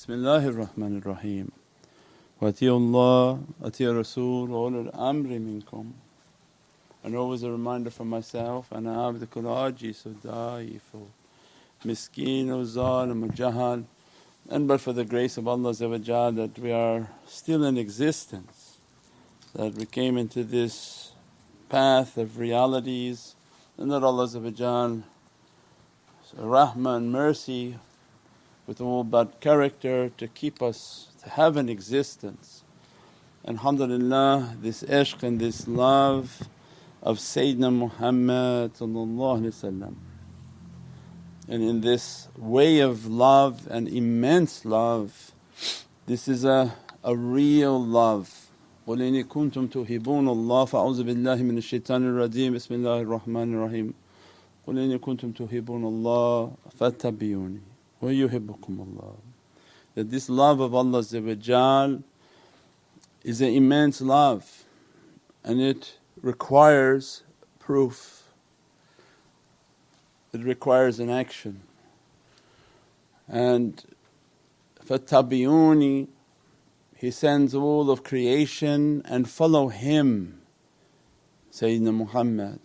Bismillahir Rahmanir Rahim. Wa atiyullah, atiyur Rasul, ulul amri minkum. And always a reminder for myself, ana abdukul ajis wa daifu, miskin wa zalim wa jahal. And but for the grace of Allah that we are still in existence, that we came into this path of realities, and that Allah's rahmah and mercy with all bad character to keep us to have an existence. And alhamdulillah, this ishq and this love of Sayyidina Muhammad, and in this way of love, an immense love, this is a real love. قُلْ إِنِ كُنْتُمْ تُحِبُّونَ اللَّهَ فَأَعُوذُ بِاللَّهِ مِنَ الشَّيْطَانِ الرَّجِيمِ بِسْمِ اللَّهِ الرَّحْمَنِ الرَّحِيمِ قُلْ إِنِ كُنْتُمْ تُحِبُّونَ اللَّهَ فَاتَّبِعُونِي وَيُحِبُّكُمُ اللَّهُ. That this love of Allah is an immense love, and it requires proof, it requires an action. And فَاتَّبِعُونِي, He sends all of creation and follow Him, Sayyidina Muhammad,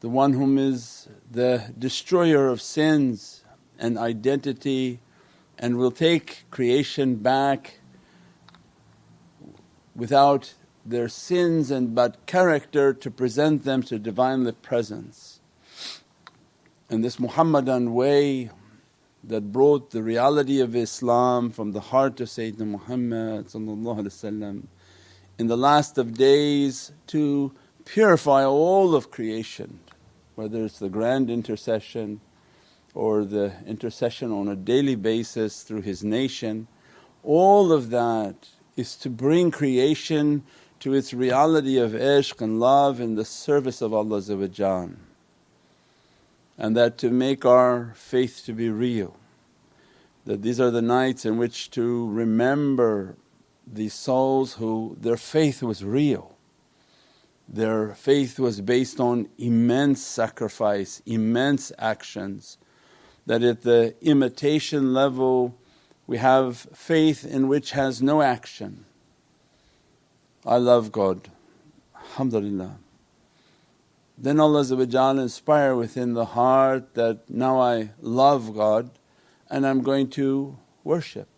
the one whom is the destroyer of sins and identity, and will take creation back without their sins and bad character to present them to Divinely Presence. And this Muhammadan way that brought the reality of Islam from the heart of Sayyidina Muhammad in the last of days to purify all of creation, whether it's the grand intercession or the intercession on a daily basis through his nation. All of that is to bring creation to its reality of ishq and love in the service of Allah, and that to make our faith to be real. That these are the nights in which to remember these souls who their faith was real, their faith was based on immense sacrifice, immense actions. That at the imitation level we have faith in which has no action. I love God, alhamdulillah. Then Allah inspire within the heart that, now I love God and I'm going to worship.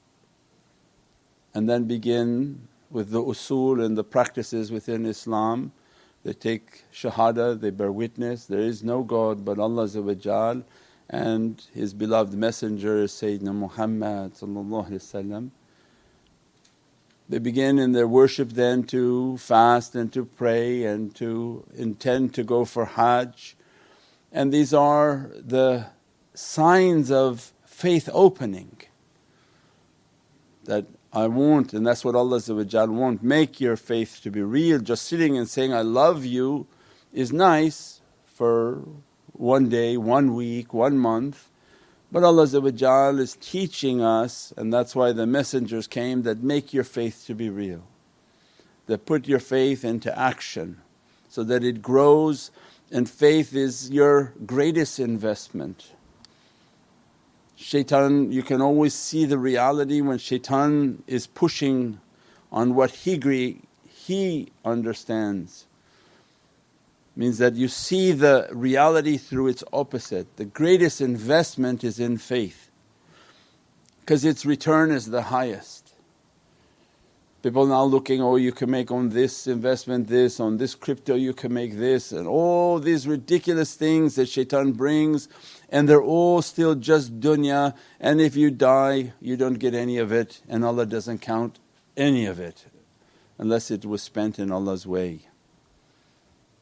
And then begin with the usul and the practices within Islam. They take shahada, they bear witness, there is no God but Allah and His beloved messenger Sayyidina Muhammad. They begin in their worship then to fast and to pray and to intend to go for Hajj, and these are the signs of faith opening. That I won't, and that's what Allah won't, make your faith to be real. Just sitting and saying, I love you is nice for one day, 1 week, 1 month. But Allah is teaching us, and that's why the messengers came, that make your faith to be real, that put your faith into action so that it grows, and faith is your greatest investment. Shaitan, you can always see the reality when shaitan is pushing on what he understands. Means that you see the reality through its opposite. The greatest investment is in faith because its return is the highest. People now looking, oh you can make on this investment this, on this crypto you can make this, and all these ridiculous things that shaitan brings, and they're all still just dunya, and if you die you don't get any of it, and Allah doesn't count any of it unless it was spent in Allah's way.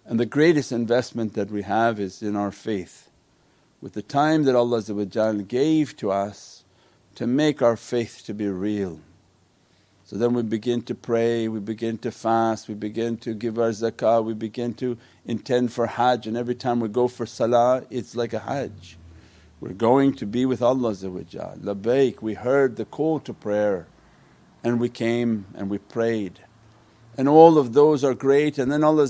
And the greatest investment that we have is in our faith, with the time that Allah gave to us to make our faith to be real. So then we begin to pray, we begin to fast, we begin to give our zakah, we begin to intend for Hajj, and every time we go for salah it's like a Hajj. We're going to be with Allah. Labbaik, we heard the call to prayer and we came and we prayed. And all of those are great, and then Allah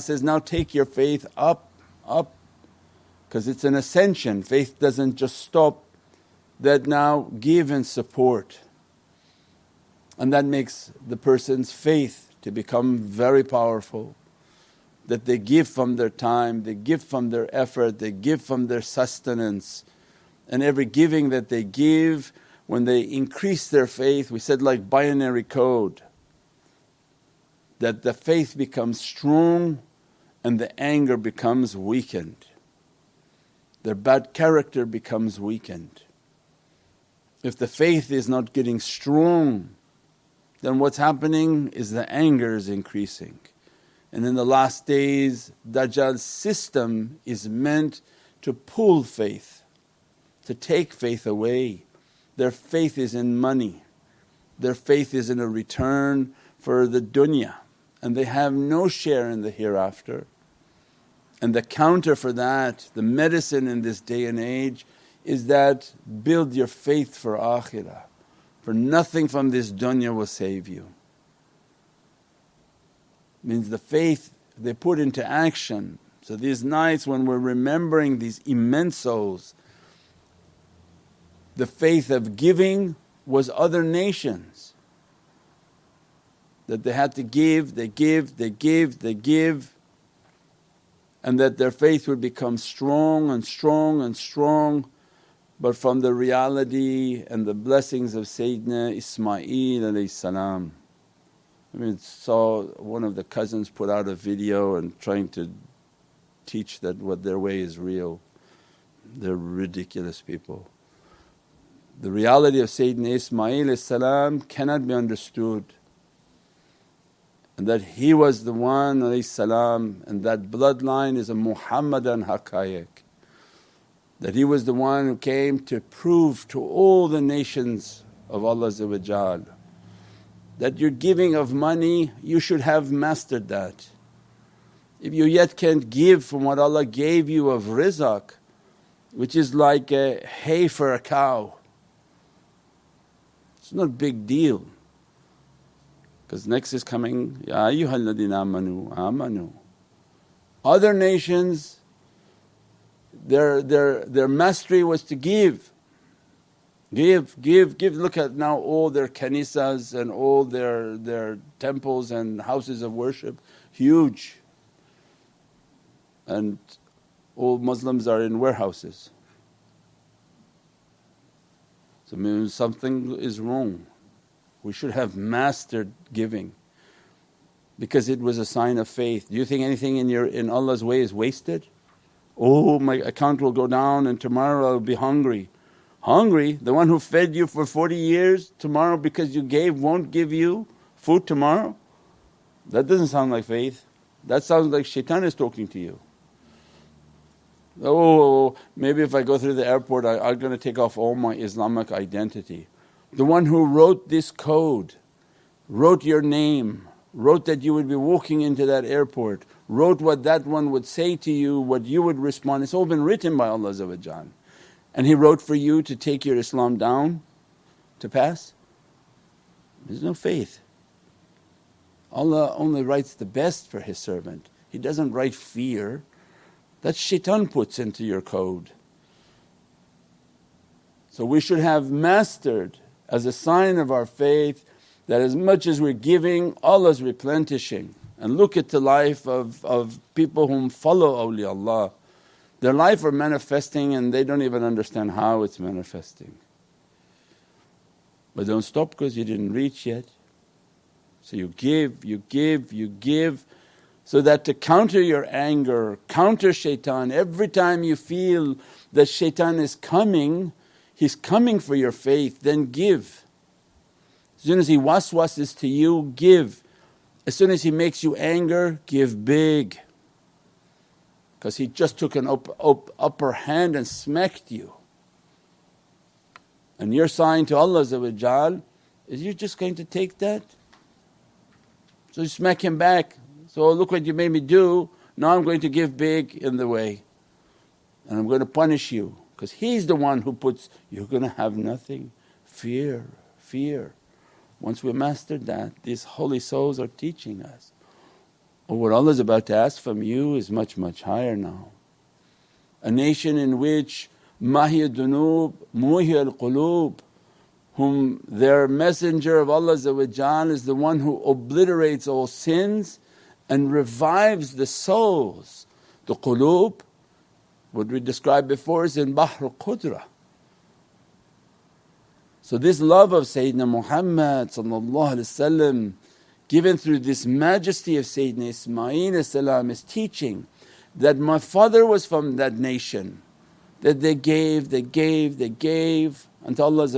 says, now take your faith up, up, because it's an ascension. Faith doesn't just stop that now give and support, and that makes the person's faith to become very powerful, that they give from their time, they give from their effort, they give from their sustenance. And every giving that they give, when they increase their faith, we said like binary code, that the faith becomes strong and the anger becomes weakened, their bad character becomes weakened. If the faith is not getting strong, then what's happening is the anger is increasing. And in the last days, Dajjal's system is meant to pull faith, to take faith away. Their faith is in money, their faith is in a return for the dunya, and they have no share in the hereafter. And the counter for that, the medicine in this day and age, is that build your faith for akhirah, for nothing from this dunya will save you. Means the faith they put into action. So these nights when we're remembering these immense souls, the faith of giving was other nations, that they had to give, they give, they give, they give, and that their faith would become strong and strong and strong. But from the reality and the blessings of Sayyidina Ismail, I mean, saw one of the cousins put out a video and trying to teach that what their way is real. They're ridiculous people. The reality of Sayyidina Ismail cannot be understood, and that he was the one and that bloodline is a Muhammadan haqqaiq. That he was the one who came to prove to all the nations of Allah that your giving of money, you should have mastered that. If you yet can't give from what Allah gave you of rizq, which is like a hay for a cow, it's not a big deal, because next is coming, Ya ayyuhal ladhina amanu, amanu. Other nations, their mastery was to give, give, give, give. Look at now all their kanisas and all their temples and houses of worship, huge, and all Muslims are in warehouses. So means something is wrong. We should have mastered giving, because it was a sign of faith. Do you think anything in Allah's way is wasted? Oh, my account will go down and tomorrow I'll be hungry. Hungry? The one who fed you for 40 years tomorrow because you gave won't give you food tomorrow? That doesn't sound like faith, that sounds like shaitan is talking to you. Oh, maybe if I go through the airport I'm going to take off all my Islamic identity. The one who wrote this code, wrote your name, wrote that you would be walking into that airport, wrote what that one would say to you, what you would respond, it's all been written by Allah, and He wrote for you to take your Islam down, to pass? There's no faith. Allah only writes the best for His servant, He doesn't write fear. That shaitan puts into your code. So we should have mastered, as a sign of our faith, that as much as we're giving, Allah's replenishing. And look at the life of people whom follow awliyaullah, their life are manifesting and they don't even understand how it's manifesting. But don't stop because you didn't reach yet. So you give, you give, you give, so that to counter your anger, counter shaitan. Every time you feel that shaitan is coming, he's coming for your faith, then give. As soon as he waswases to you, give. As soon as he makes you anger, give big, because he just took an upper hand and smacked you. And your sign to Allah is, you're just going to take that? So you smack him back, so look what you made me do, now I'm going to give big in the way and I'm going to punish you, because he's the one who puts, you're going to have nothing, fear, fear. Once we mastered that, these holy souls are teaching us, oh, what Allah's about to ask from you is much, much higher now. A nation in which Mahi al-Dunub, Muhi al-Qulub, whom their messenger of Allah is the one who obliterates all sins and revives the souls. The qulub, what we described before, is in Bahr Qudra. So this love of Sayyidina Muhammad given through this majesty of Sayyidina Ismail is teaching that my father was from that nation, that they gave until Allah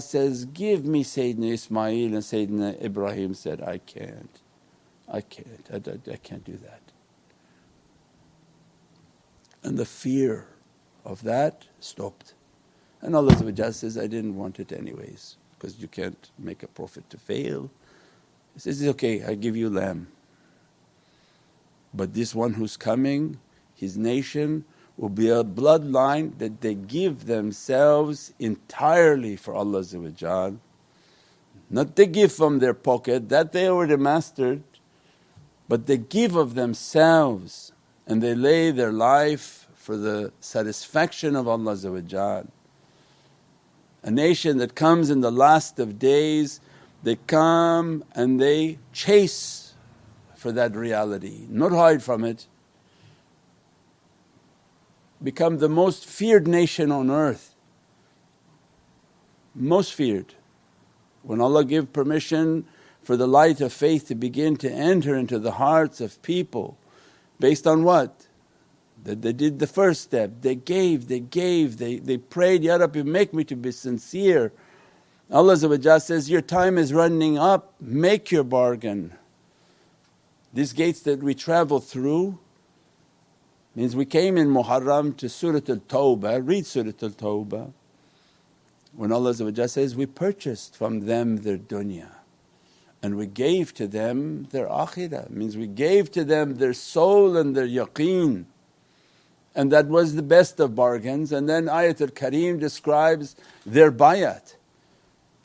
says, give me Sayyidina Ismail, and Sayyidina Ibrahim said, I can't do that. And the fear of that stopped. And Allah says, I didn't want it anyways because you can't make a prophet to fail. He says, it's okay, I give you lamb. But this one who's coming, his nation will be a bloodline that they give themselves entirely for Allah, not they give from their pocket, that they already mastered, but they give of themselves and they lay their life for the satisfaction of Allah. A nation that comes in the last of days, they come and they chase for that reality, not hide from it. Become the most feared nation on earth, most feared. When Allah give permission for the light of faith to begin to enter into the hearts of people, based on what? That they did the first step, they prayed, Ya Rabbi, make me to be sincere. Allah says, your time is running up, make your bargain. These gates that we travel through means we came in Muharram to Surat al-Tawbah, read Surat al-Tawbah. When Allah says, we purchased from them their dunya and we gave to them their akhirah, means we gave to them their soul and their yaqeen. And that was the best of bargains. And then Ayatul Kareem describes their bayat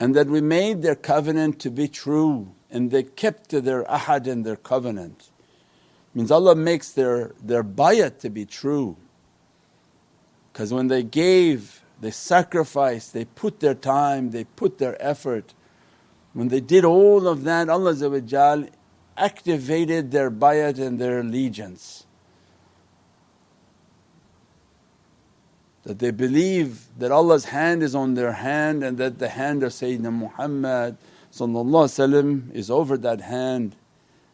and that we made their covenant to be true and they kept to their ahad and their covenant. Means Allah makes their bayat to be true, because when they gave, they sacrificed, they put their time, they put their effort. When they did all of that, Allah activated their bayat and their allegiance. That they believe that Allah's hand is on their hand and that the hand of Sayyidina Muhammad is over that hand.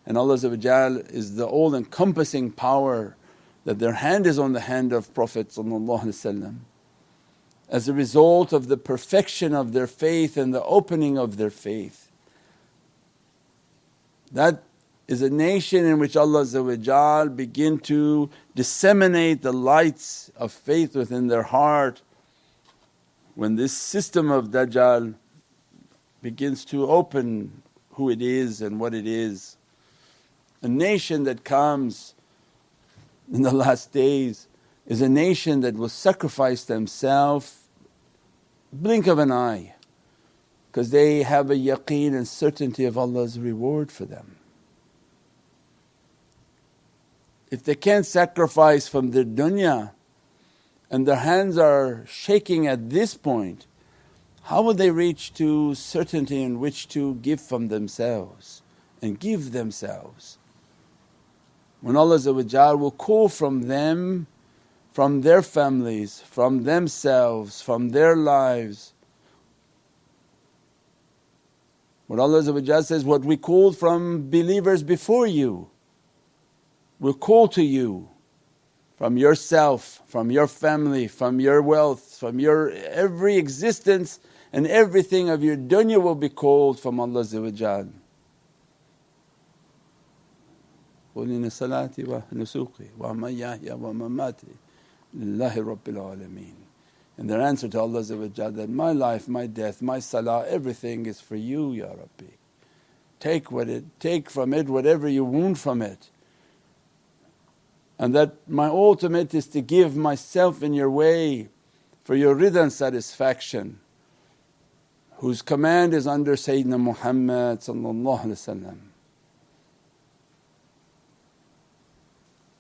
And Allah is the all-encompassing power, that their hand is on the hand of Prophet. As a result of the perfection of their faith and the opening of their faith, that is a nation in which Allah begin to disseminate the lights of faith within their heart. When this system of Dajjal begins to open who it is and what it is, a nation that comes in the last days is a nation that will sacrifice themselves, blink of an eye, because they have a yaqeen and certainty of Allah's reward for them. If they can't sacrifice from their dunya and their hands are shaking at this point, how will they reach to certainty in which to give from themselves and give themselves? When Allah will call from them, from their families, from themselves, from their lives. What Allah says, what we called from believers before you, we'll call to you from yourself, from your family, from your wealth, from your every existence and everything of your dunya will be called from Allah. قُلْ إِنَّ صَلَاتِي وَنُسُوقِي وَمَحْيَايَ وَمَمَاتِي لِلَّهِ رَبِّ الْعَالَمِينَ. And their answer to Allah that my life, my death, my salah, everything is for you, Ya Rabbi. Take from it whatever you want from it. And that my ultimate is to give myself in your way for your ridha and satisfaction, whose command is under Sayyidina Muhammad.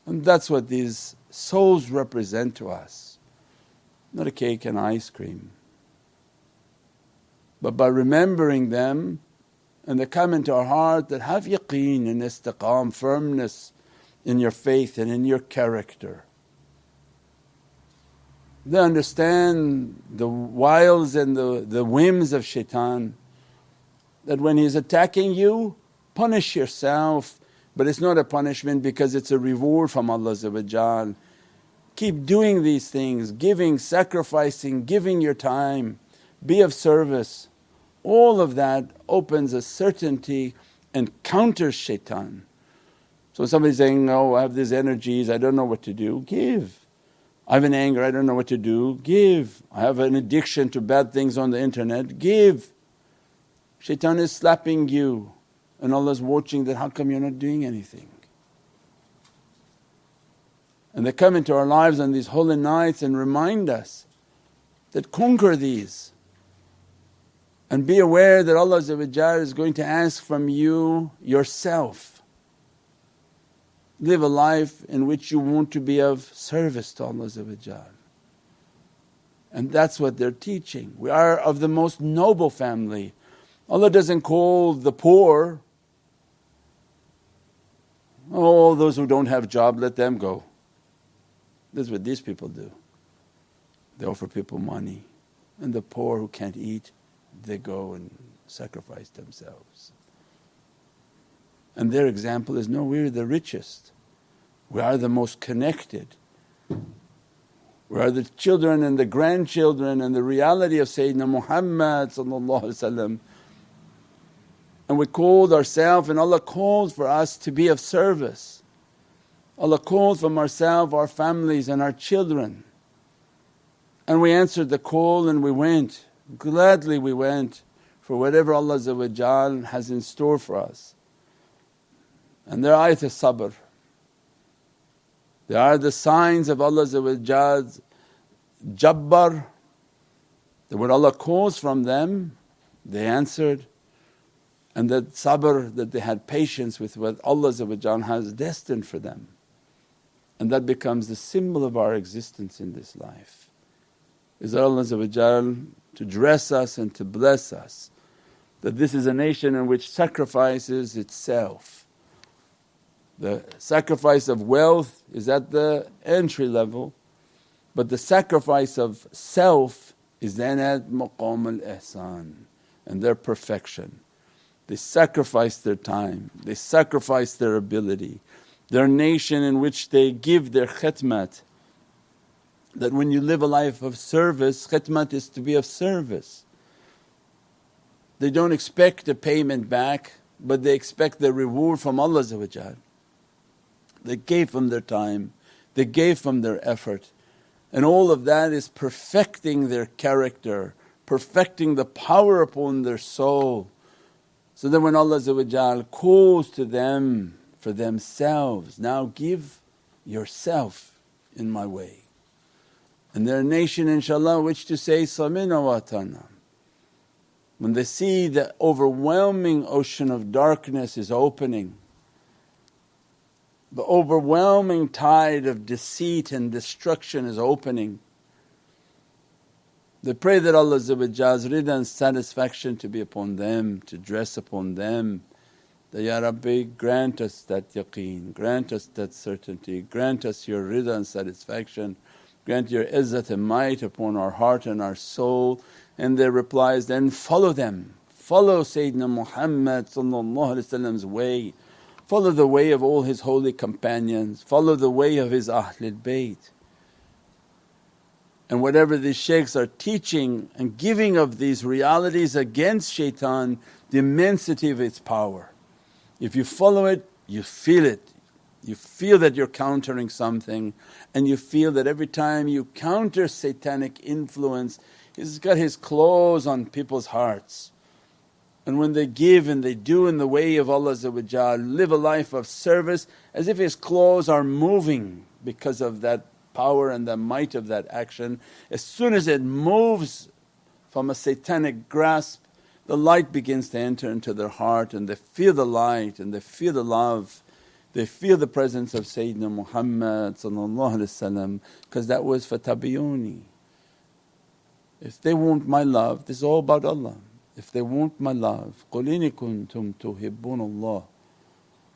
And that's what these souls represent to us. not a cake and ice cream. But by remembering them, and they come into our heart, that have yaqeen and istiqam, firmness in your faith and in your character. They understand the wiles and the whims of shaitan, that when he's attacking you, punish yourself, but it's not a punishment because it's a reward from Allah. Keep doing these things, giving, sacrificing, giving your time, be of service. All of that opens a certainty and counters shaitan. So somebody's saying, oh, I have these energies, I don't know what to do, give. I have an anger, I don't know what to do, give. I have an addiction to bad things on the internet, give. Shaitan is slapping you and Allah's watching that, how come you're not doing anything? And they come into our lives on these holy nights and remind us that conquer these. And be aware that Allah is going to ask from you yourself. Live a life in which you want to be of service to Allah. And that's what they're teaching. We are of the most noble family. Allah doesn't call the poor, oh, those who don't have job, let them go. That's what these people do. They offer people money, and the poor who can't eat, they go and sacrifice themselves. And their example is, no, we're the richest, we are the most connected. We are the children and the grandchildren and the reality of Sayyidina Muhammad. And we called ourselves, and Allah calls for us to be of service. Allah calls from ourselves, our families and our children. And we answered the call and we went. Gladly we went for whatever Allah has in store for us. And their ayat is sabr. They are the signs of Allah's jabbar, that what Allah calls from them, they answered, and that sabr, that they had patience with what Allah has destined for them. And that becomes the symbol of our existence in this life, is that Allah to dress us and to bless us, that this is a nation in which sacrifices itself. The sacrifice of wealth is at the entry level, but the sacrifice of self is then at Maqam al-Ihsan and their perfection. They sacrifice their time, they sacrifice their ability, their nation in which they give their khidmat. That when you live a life of service, khidmat is to be of service. They don't expect a payment back, but they expect the reward from Allah. They gave from their time, they gave from their effort, and all of that is perfecting their character, perfecting the power upon their soul. So that when Allah calls to them for themselves, now give yourself in my way. And their nation inshaAllah which to say, Samina wa ata'na. When they see the overwhelming ocean of darkness is opening, the overwhelming tide of deceit and destruction is opening, they pray that Allah's ridha and satisfaction to be upon them, to dress upon them, that, Ya Rabbi, grant us that yaqeen, grant us that certainty, grant us your ridha and satisfaction. Grant your izzat and might upon our heart and our soul. And their reply is then, follow them, follow Sayyidina Muhammad's way, follow the way of all his holy companions, follow the way of his Ahlul Bayt. And whatever these shaykhs are teaching and giving of these realities against shaitan, the immensity of its power. If you follow it, you feel it. You feel that you're countering something, and you feel that every time you counter satanic influence, he's got his claws on people's hearts. And when they give and they do in the way of Allah, live a life of service, as if his claws are moving because of that power and the might of that action. As soon as it moves from a satanic grasp, the light begins to enter into their heart, and they feel the light and they feel the love. They feel the presence of Sayyidina Muhammad because that was fatabiyuni. If they want my love, this is all about Allah. If they want my love, قُلْ إِنِ كُنْتُمْ تُحِبُّونَ اللَّهَ.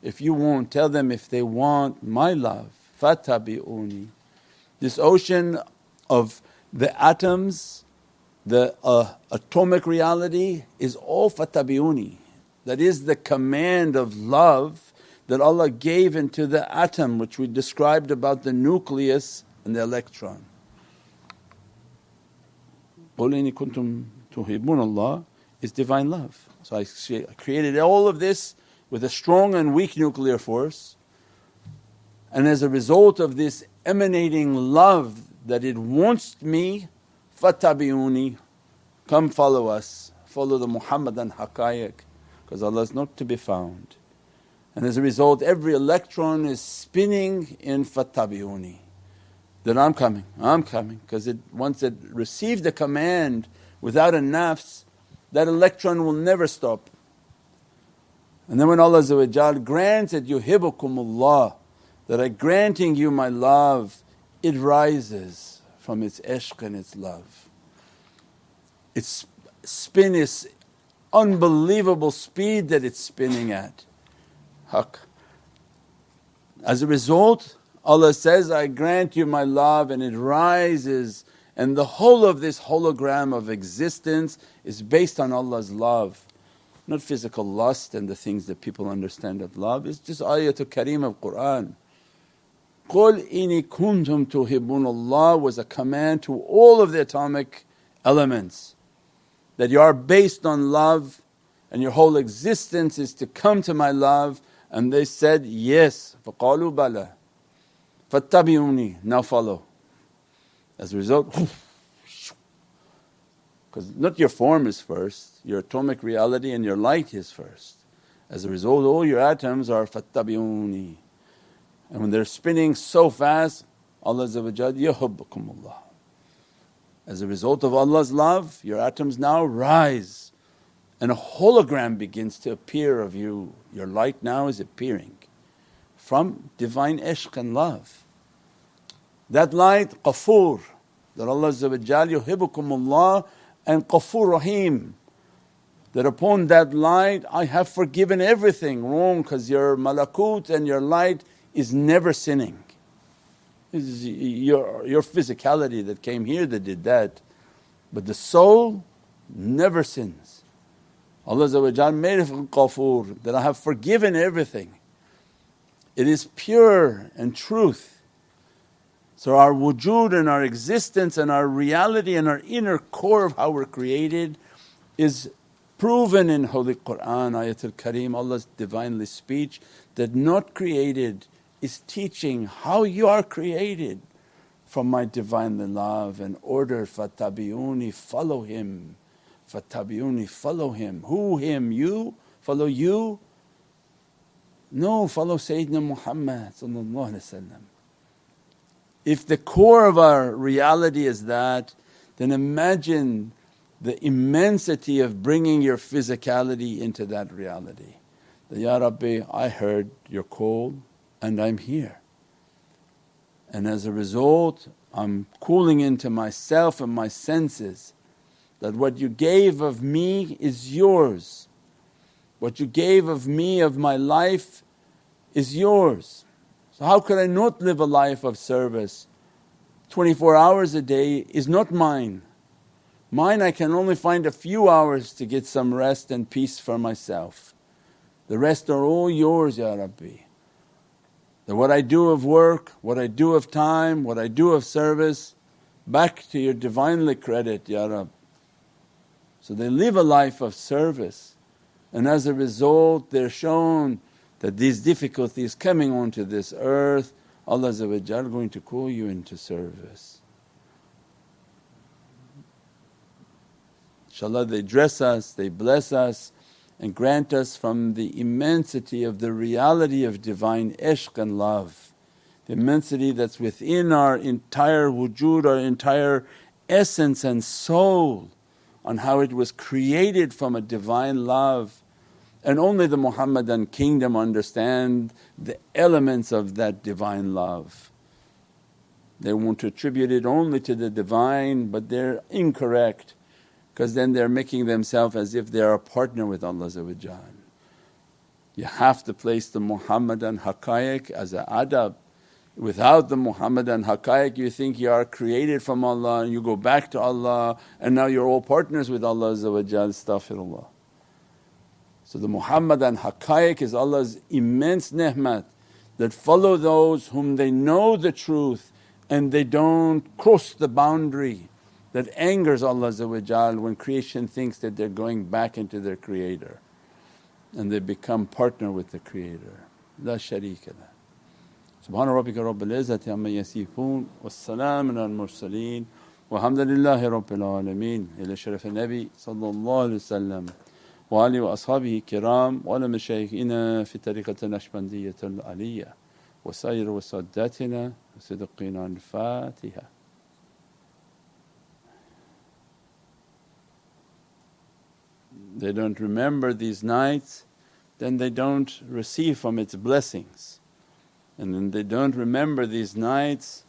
If you want, tell them if they want my love, فَاتَّبِعُونِي. This ocean of the atoms, the atomic reality is all fattabiuni. That is the command of love that Allah gave into the atom, which we described about the nucleus and the electron. قُلْ إِنِ كُنْتُمْ تُحِبُّونَ اللَّهَ is divine love. So I created all of this with a strong and weak nuclear force, and as a result of this emanating love that it wants me, fattabi'uni, come follow us, follow the Muhammadan haqqaiq, because Allah is not to be found. And as a result every electron is spinning in fattabi'uni, that I'm coming, because it once it received the command without a nafs, that electron will never stop. And then when Allah grants it, yuhibbukumullah, that I granting you my love, it rises from its ishq and its love. Its spin is unbelievable speed that it's spinning at, haqq. As a result Allah says, I grant you my love, and it rises, and the whole of this hologram of existence is based on Allah's love. Not physical lust and the things that people understand of love, it's just ayatul kareem of Qur'an. قُلْ إِنِ كُنْتُمْ تُحِبُّونَ اللَّهَ was a command to all of the atomic elements, that you are based on love and your whole existence is to come to my love, and they said, yes, فَقَالُوا بَلَى فَاتَّبِعُونِي, now follow. As a result, because not your form is first, your atomic reality and your light is first. As a result all your atoms are fattabi'uni, and when they're spinning so fast, Allah yuhibbukumullah. As a result of Allah's love your atoms now rise, and a hologram begins to appear of you, your light now is appearing from divine ishq and love. That light Ghafoor, that Allah yuhibbukumullah, and Ghafoor Rahim, that upon that light I have forgiven everything wrong, because your malakut and your light is never sinning. It's your physicality that came here that did that, but the soul never sins. Allah made it Ghafoor, that I have forgiven everything. It is pure and truth. So our wujud and our existence and our reality and our inner core of how we're created is proven in Holy Qur'an, Ayatul Kareem, Allah's Divinely speech, that not created is teaching how you are created from my Divinely love and order, fattabi'uni, follow Him, fattabi'uni, follow Him. Who Him? You? Follow you? No, follow Sayyidina Muhammad sallallahu alaihi wasallam. If the core of our reality is that, then imagine the immensity of bringing your physicality into that reality. That, Ya Rabbi, I heard your call and I'm here, and as a result I'm calling into myself and my senses that what you gave of me is yours, what you gave of me of my life is yours. So how could I not live a life of service? 24 hours a day is not mine. Mine I can only find a few hours to get some rest and peace for myself. The rest are all yours, Ya Rabbi. That what I do of work, what I do of time, what I do of service, back to your Divinely credit, Ya Rabbi. So they live a life of service, and as a result they're shown that these difficulties coming onto this earth, Allah going to call you into service. InshaAllah they dress us, they bless us and grant us from the immensity of the reality of divine ishq and love, the immensity that's within our entire wujud, our entire essence and soul, on how it was created from a divine love. And only the Muhammadan kingdom understand the elements of that divine love. They want to attribute it only to the Divine, but they're incorrect, because then they're making themselves as if they are a partner with Allah. You have to place the Muhammadan haqqaiq as an adab. Without the Muhammadan haqqaiq you think you are created from Allah and you go back to Allah and now you're all partners with Allah. Astaghfirullah. So the Muhammadan haqqaiq is Allah's immense ni'mat, that follow those whom they know the truth and they don't cross the boundary that angers Allah when creation thinks that they're going back into their Creator and they become partner with the Creator. La sharika lah. Subhana rabbika rabbil izzati amma yasifoon, wa salaamun al mursaleen, walhamdulillahi rabbil alameen. Ila sharaf al-Nabi sallallahu alayhi wa sallam wa alihi wa ashabihi kiram wa ala mashayikhina fi tariqati Naqshbandiyyatul aliyya wa sayyiru wa saddatina wa siddiqina. Al-Fatiha. They don't remember these nights, then they don't receive from its blessings, and then they don't remember these nights,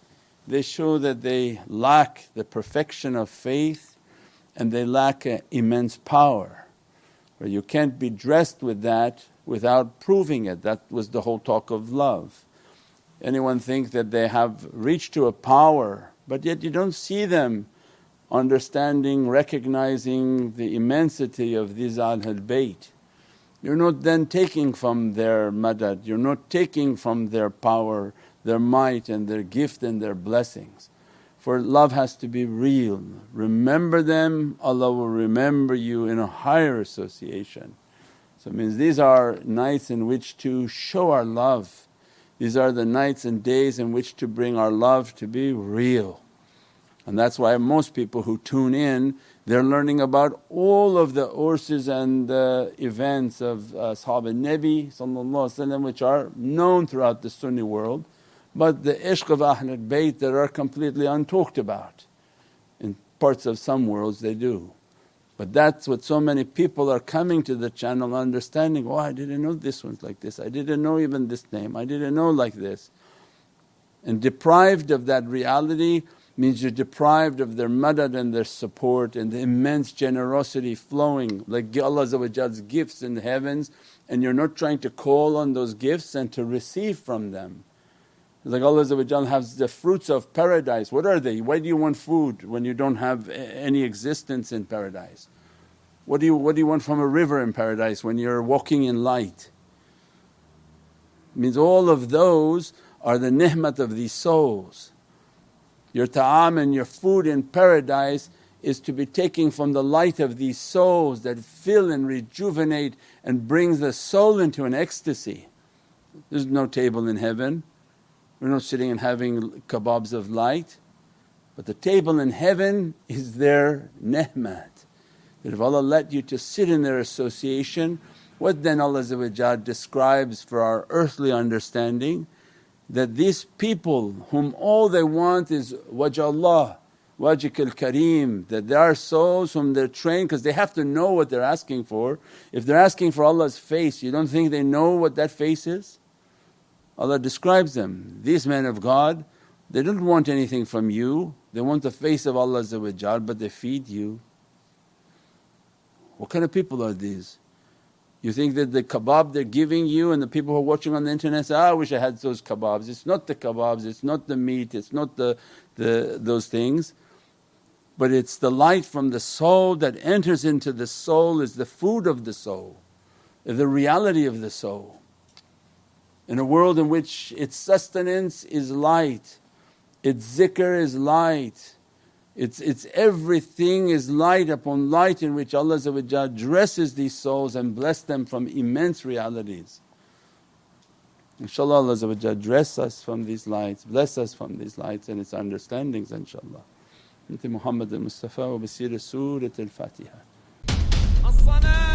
they show that they lack the perfection of faith and they lack an immense power, where you can't be dressed with that without proving it. That was the whole talk of love. Anyone think that they have reached to a power, but yet you don't see them understanding, recognizing the immensity of these Ahlul Bayt. You're not then taking from their madad, you're not taking from their power, their might and their gift and their blessings. For love has to be real. Remember them, Allah will remember you in a higher association. So it means these are nights in which to show our love, these are the nights and days in which to bring our love to be real. And that's why most people who tune in, they're learning about all of the urses and the events of Ashab al-Nabi which are known throughout the Sunni world, but the ishq of Ahlul Bayt that are completely untalked about. In parts of some worlds they do. But that's what so many people are coming to the channel understanding, oh, I didn't know this one's like this, I didn't know even this name, I didn't know like this. And deprived of that reality means you're deprived of their madad and their support and the immense generosity flowing like Allah's gifts in the heavens, and you're not trying to call on those gifts and to receive from them. It's like Allah has the fruits of paradise, what are they? Why do you want food when you don't have any existence in paradise? What do you want from a river in paradise when you're walking in light? It means all of those are the ni'mat of these souls. Your ta'am and your food in paradise is to be taking from the light of these souls that fill and rejuvenate and brings the soul into an ecstasy. There's no table in heaven, we're not sitting and having kebabs of light, but the table in heaven is their ni'mat. That if Allah let you to sit in their association, what then Allah describes for our earthly understanding, that these people whom all they want is wajhullah, wajhikal kareem, that there are souls whom they're trained, because they have to know what they're asking for. If they're asking for Allah's face, you don't think they know what that face is? Allah describes them, these men of God, they don't want anything from you, they want the face of Allah, but they feed you. What kind of people are these? You think that the kebab they're giving you, and the people who are watching on the internet say, I wish I had those kebabs. It's not the kebabs, it's not the meat, it's not those things, but it's the light from the soul that enters into the soul, is the food of the soul, the reality of the soul. In a world in which its sustenance is light, its zikr is light, It's everything is light upon light, in which Allah dresses these souls and bless them from immense realities. InshaAllah Allah dress us from these lights, bless us from these lights and its understandings inshaAllah. Inti Muhammad al-Mustafa wa basira Surat al-Fatiha.